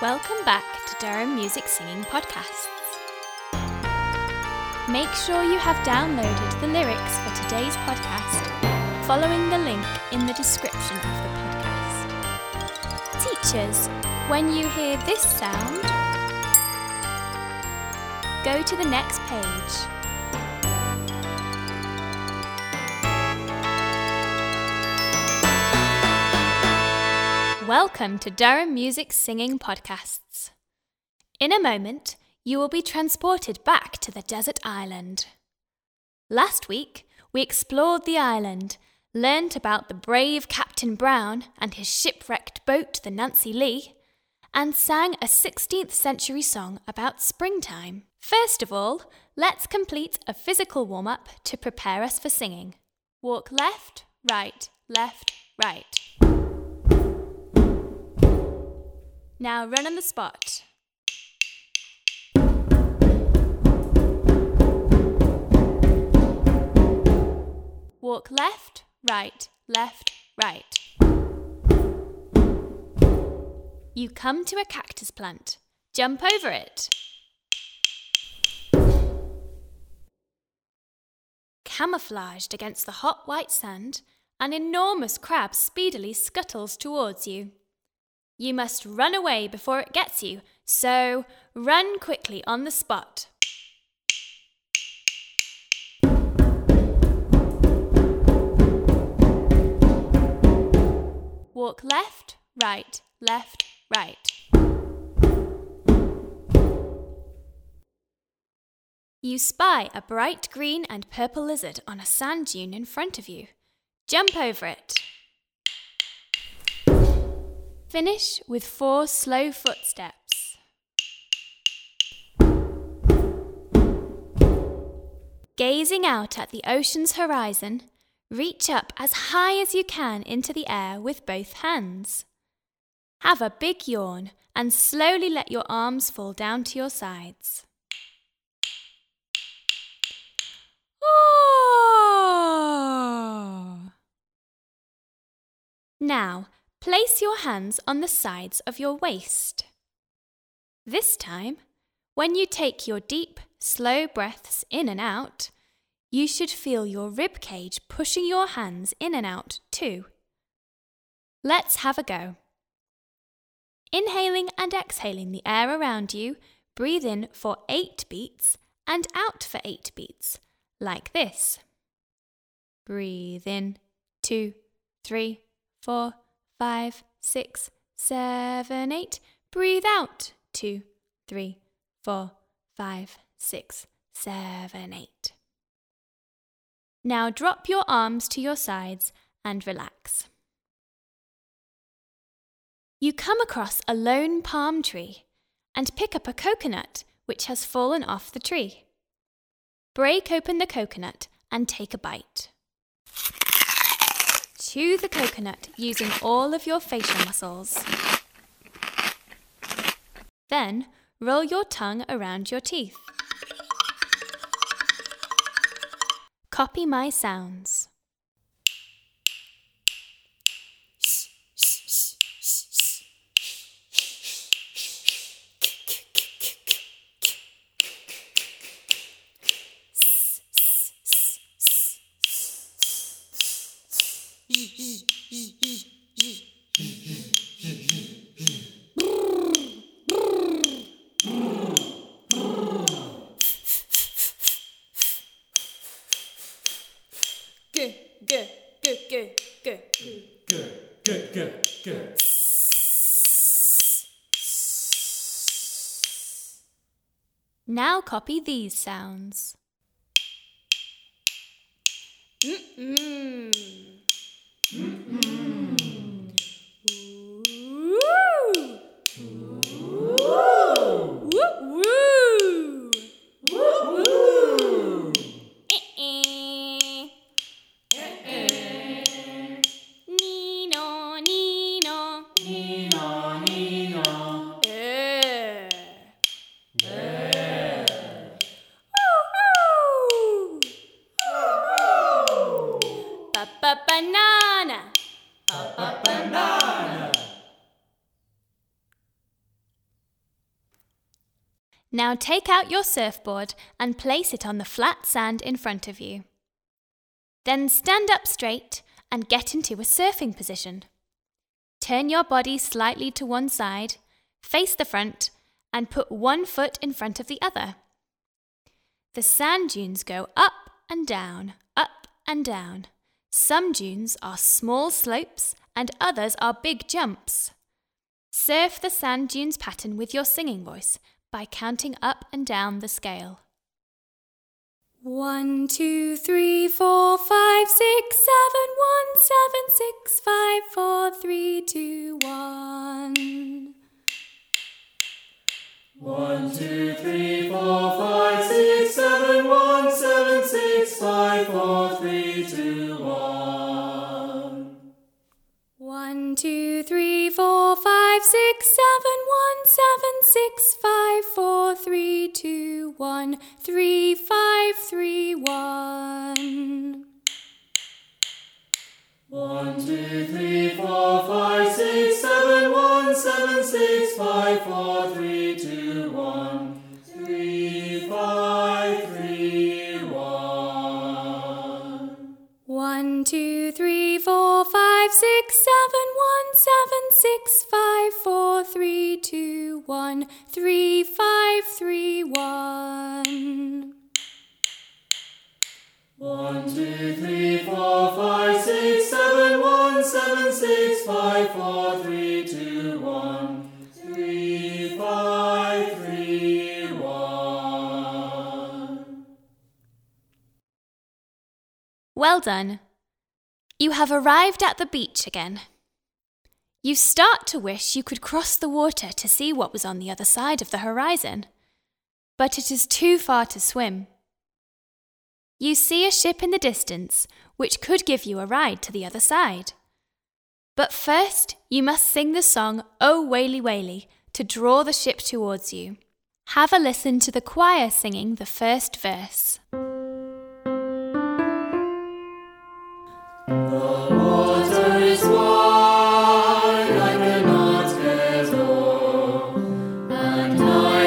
Welcome back to Durham Music Singing Podcasts. Make sure you have downloaded the lyrics for today's podcast following the link in the description of the podcast. Teachers, when you hear this sound, go to the next page. Welcome to Durham Music Singing Podcasts. In a moment, you will be transported back to the desert island. Last week, we explored the island, learnt about the brave Captain Brown and his shipwrecked boat, the Nancy Lee, and sang a 16th century song about springtime. First of all, let's complete a physical warm-up to prepare us for singing. Walk left, right, left, right. Now run on the spot. Walk left, right, left, right. You come to a cactus plant. Jump over it. Camouflaged against the hot white sand, an enormous crab speedily scuttles towards you. You must run away before it gets you, so run quickly on the spot. Walk left, right, left, right. You spy a bright green and purple lizard on a sand dune in front of you. Jump over it. Finish with 4 slow footsteps. Gazing out at the ocean's horizon, reach up as high as you can into the air with both hands. Have a big yawn and slowly let your arms fall down to your sides. Oh! Now, place your hands on the sides of your waist. This time, when you take your deep, slow breaths in and out, you should feel your rib cage pushing your hands in and out too. Let's have a go. Inhaling and exhaling the air around you, breathe in for 8 beats and out for 8 beats, like this. Breathe in, 2, 3, 4. 5, 6, 7, 8. Breathe out. 2, 3, 4, 5, 6, 7, 8. Now drop your arms to your sides and relax. You come across a lone palm tree and pick up a coconut which has fallen off the tree. Break open the coconut and take a bite. Chew the coconut using all of your facial muscles. Then, roll your tongue around your teeth. Copy my sounds. Now copy these sounds. Mm-mm. Mm-mm. Woo. Woo. Woo. Woo. Woo. Eh-eh. Eh-eh. Nino, nino. Nino, nino. Eh. Eh. Now take out your surfboard and place it on the flat sand in front of you. Then stand up straight and get into a surfing position. Turn your body slightly to one side, face the front, and put one foot in front of the other. The sand dunes go up and down, up and down. Some dunes are small slopes and others are big jumps. Surf the sand dunes pattern with your singing voice by counting up and down the scale. 1, 2, 3, 4, 5, 6, 7, 1, 7, 6, 5, 4, 3, 2, 1. 1, 2, 3, 4, 5, 6, 7, 1, 7, 6, 5, 4, 3, 2, 1. 1, 2, 3, 4, 5, 6, 7, 1, 7, 6, 5, 4, 3, 2, 1. 3, 5, 3, 1. 1, 2, 3, 4, 5, 6, 7, 1, 7, 6, 5, 4, 3, 2, 1. 3, 5, 3, 1. 1, 2, 3, 4, 5, 6, 7, 1, 7, 6, 5, 4, 3, 2, 1. 3, 5, 3, 1. 1, 2, 3, 4, 5, 6, 7, 1, 7, 6, 5, 4, 3, 2, 1. 3, 5, 3, 1. Well done. You have arrived at the beach again. You start to wish you could cross the water to see what was on the other side of the horizon, but it is too far to swim. You see a ship in the distance, which could give you a ride to the other side. But first, you must sing the song Oh Whaley Whaley to draw the ship towards you. Have a listen to the choir singing the first verse.